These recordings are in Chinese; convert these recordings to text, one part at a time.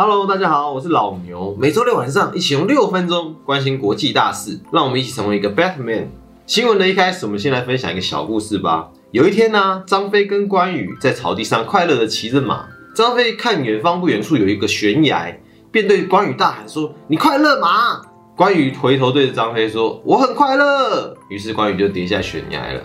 Hello， 大家好，我是老牛。每周六晚上，一起用6分钟关心国际大事，让我们一起成为一个 Batman。新闻的一开始，我们先来分享一个小故事吧。有一天呢，张飞跟关羽在草地上快乐的骑着马。张飞看远方不远处有一个悬崖，便对关羽大喊说：“你快乐吗？”关羽回头对着张飞说：“我很快乐。”于是关羽就跌下悬崖了。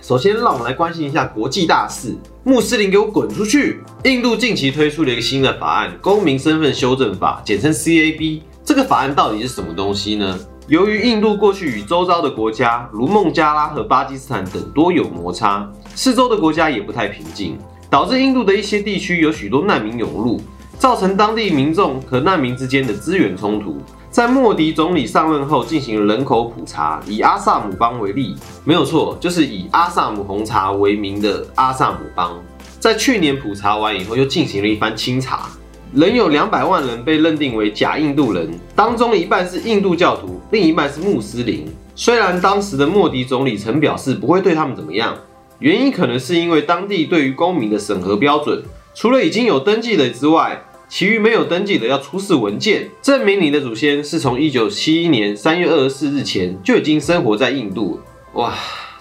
首先，让我们来关心一下国际大事。穆斯林给我滚出去！印度近期推出了一个新的法案《公民身份修正法》，简称 CAB。这个法案到底是什么东西呢？由于印度过去与周遭的国家如孟加拉和巴基斯坦等多有摩擦，四周的国家也不太平静，导致印度的一些地区有许多难民涌入，造成当地民众和难民之间的资源冲突。在莫迪总理上任后进行人口普查，以阿萨姆邦为例，没有错，就是以阿萨姆红茶为名的阿萨姆邦，在去年普查完以后，又进行了一番清查，仍有200万人被认定为假印度人，当中一半是印度教徒，另一半是穆斯林。虽然当时的莫迪总理曾表示不会对他们怎么样，原因可能是因为当地对于公民的审核标准，除了已经有登记的之外，其余没有登记的要出示文件，证明你的祖先是从1971年3月24日前就已经生活在印度了。哇，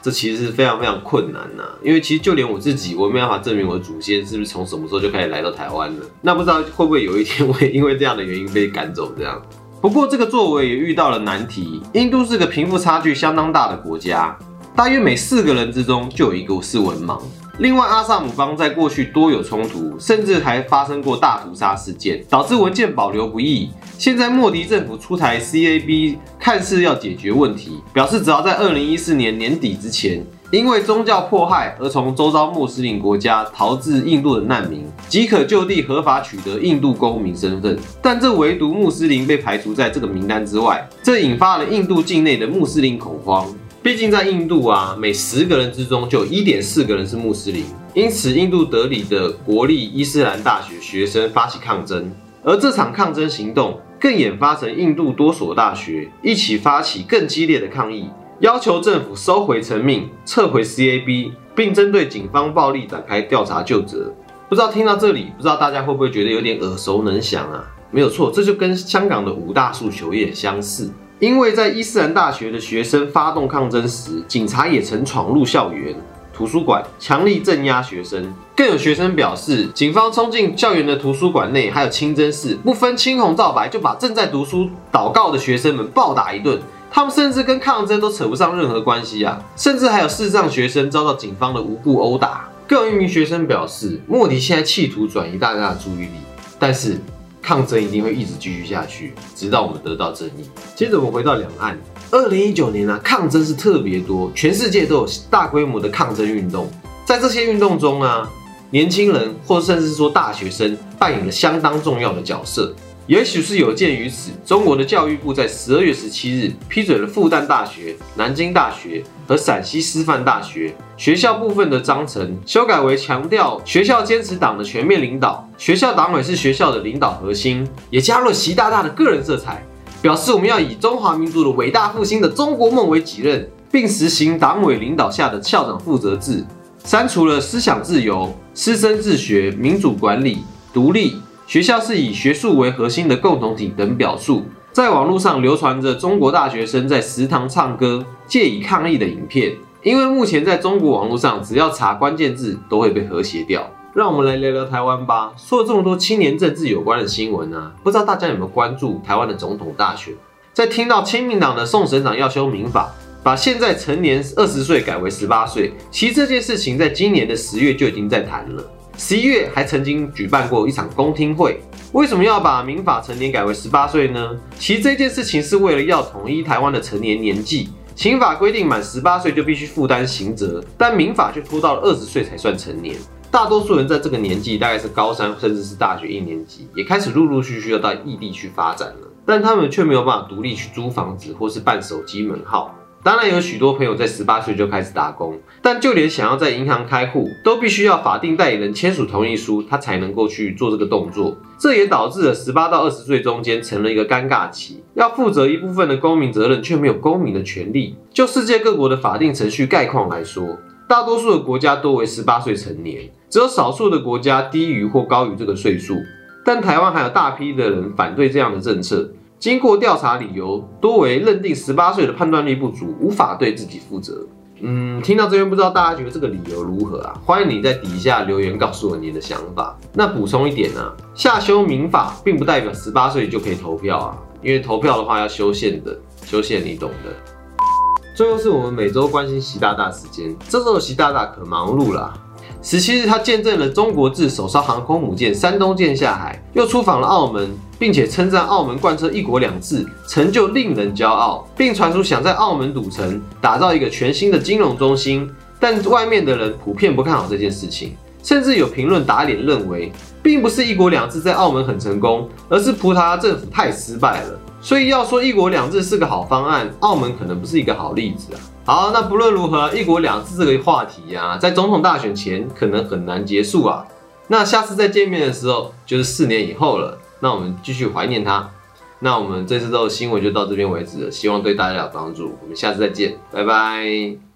这其实是非常非常困难啊，因为其实就连我自己，我没办法证明我的祖先是不是从什么时候就开始来到台湾了。那不知道会不会有一天我也因为这样的原因被赶走这样。不过这个作为也遇到了难题，印度是个贫富差距相当大的国家，大约每4个人之中就有一个是文盲。另外，阿萨姆邦在过去多有冲突，甚至还发生过大屠杀事件，导致文件保留不易。现在莫迪政府出台 CAB， 看似要解决问题，表示只要在2014年年底之前，因为宗教迫害而从周遭穆斯林国家逃至印度的难民，即可就地合法取得印度公民身份。但这唯独穆斯林被排除在这个名单之外，这引发了印度境内的穆斯林恐慌。毕竟在印度啊，每10个人之中就有 1.4 个人是穆斯林，因此印度德里的国立伊斯兰大学学生发起抗争，而这场抗争行动更演发成印度多所大学一起发起更激烈的抗议，要求政府收回成命，撤回 CAB， 并针对警方暴力展开调查究责。不知道听到这里，不知道大家会不会觉得有点耳熟能详啊？没有错，这就跟香港的5大诉求也相似。因为在伊斯兰大学的学生发动抗争时，警察也曾闯入校园、图书馆，强力镇压学生。更有学生表示，警方冲进校园的图书馆内，还有清真寺，不分青红皂白就把正在读书祷告的学生们暴打一顿。他们甚至跟抗争都扯不上任何关系啊！甚至还有视障学生遭到警方的无故殴打。更有一名学生表示，莫迪现在企图转移大家的注意力，但是抗争一定会一直继续下去，直到我们得到正义。接着我们回到两岸，2019年啊，抗争是特别多，全世界都有大规模的抗争运动。在这些运动中啊，年轻人或甚至说大学生扮演了相当重要的角色。也许是有鉴于此，中国的教育部在12月17日批准了复旦大学、南京大学和陕西师范大学学校部分的章程修改为强调学校坚持党的全面领导，学校党委是学校的领导核心，也加入了习大大的个人色彩，表示我们要以中华民族的伟大复兴的中国梦为己任，并实行党委领导下的校长负责制，删除了思想自由、师生自学、民主管理、独立。学校是以学术为核心的共同体等表述。在网络上流传着中国大学生在食堂唱歌、借以抗议的影片，因为目前在中国网络上只要查关键字都会被和谐掉。让我们来聊聊台湾吧。说了这么多青年政治有关的新闻啊，不知道大家有没有关注台湾的总统大选？在听到亲民党的宋省长要修民法，把现在成年20岁改为18岁，其实这件事情在今年的10月就已经在谈了。11月还曾经举办过一场公听会。为什么要把民法成年改为18岁呢？其实这件事情是为了要统一台湾的成年年纪。刑法规定满18岁就必须负担刑责，但民法却拖到了20岁才算成年。大多数人在这个年纪，大概是高3甚至是大学1年级，也开始陆陆续续要到异地去发展了，但他们却没有办法独立去租房子或是办手机门号。当然有许多朋友在18岁就开始打工，但就连想要在银行开户，都必须要法定代理人签署同意书，他才能够去做这个动作。这也导致了18到20岁中间成了一个尴尬期，要负责一部分的公民责任，却没有公民的权利。就世界各国的法定程序概况来说，大多数的国家多为18岁成年，只有少数的国家低于或高于这个岁数。但台湾还有大批的人反对这样的政策。经过调查，理由多为认定18岁的判断力不足，无法对自己负责。听到这边不知道大家觉得这个理由如何啊？欢迎你在底下留言告诉我你的想法。那补充一点啊，下修民法并不代表18岁就可以投票啊，因为投票的话要修宪的，修宪你懂的。最后是我们每周关心习大大时间，这周的习大大可忙碌啦。17日，他见证了中国自首艘航空母舰山东舰下海，又出访了澳门，并且称赞澳门贯彻一国两制，成就令人骄傲，并传出想在澳门赌城打造一个全新的金融中心。但外面的人普遍不看好这件事情，甚至有评论打脸认为，并不是一国两制在澳门很成功，而是葡萄牙政府太失败了。所以要说一国两制是个好方案，澳门可能不是一个好例子啊。好，那不论如何，一国两制这个话题啊，在总统大选前可能很难结束啊。那下次再见面的时候，就是4年以后了。那我们继续怀念它。那我们这次的新闻就到这边为止了，希望对大家有帮助。我们下次再见，拜拜。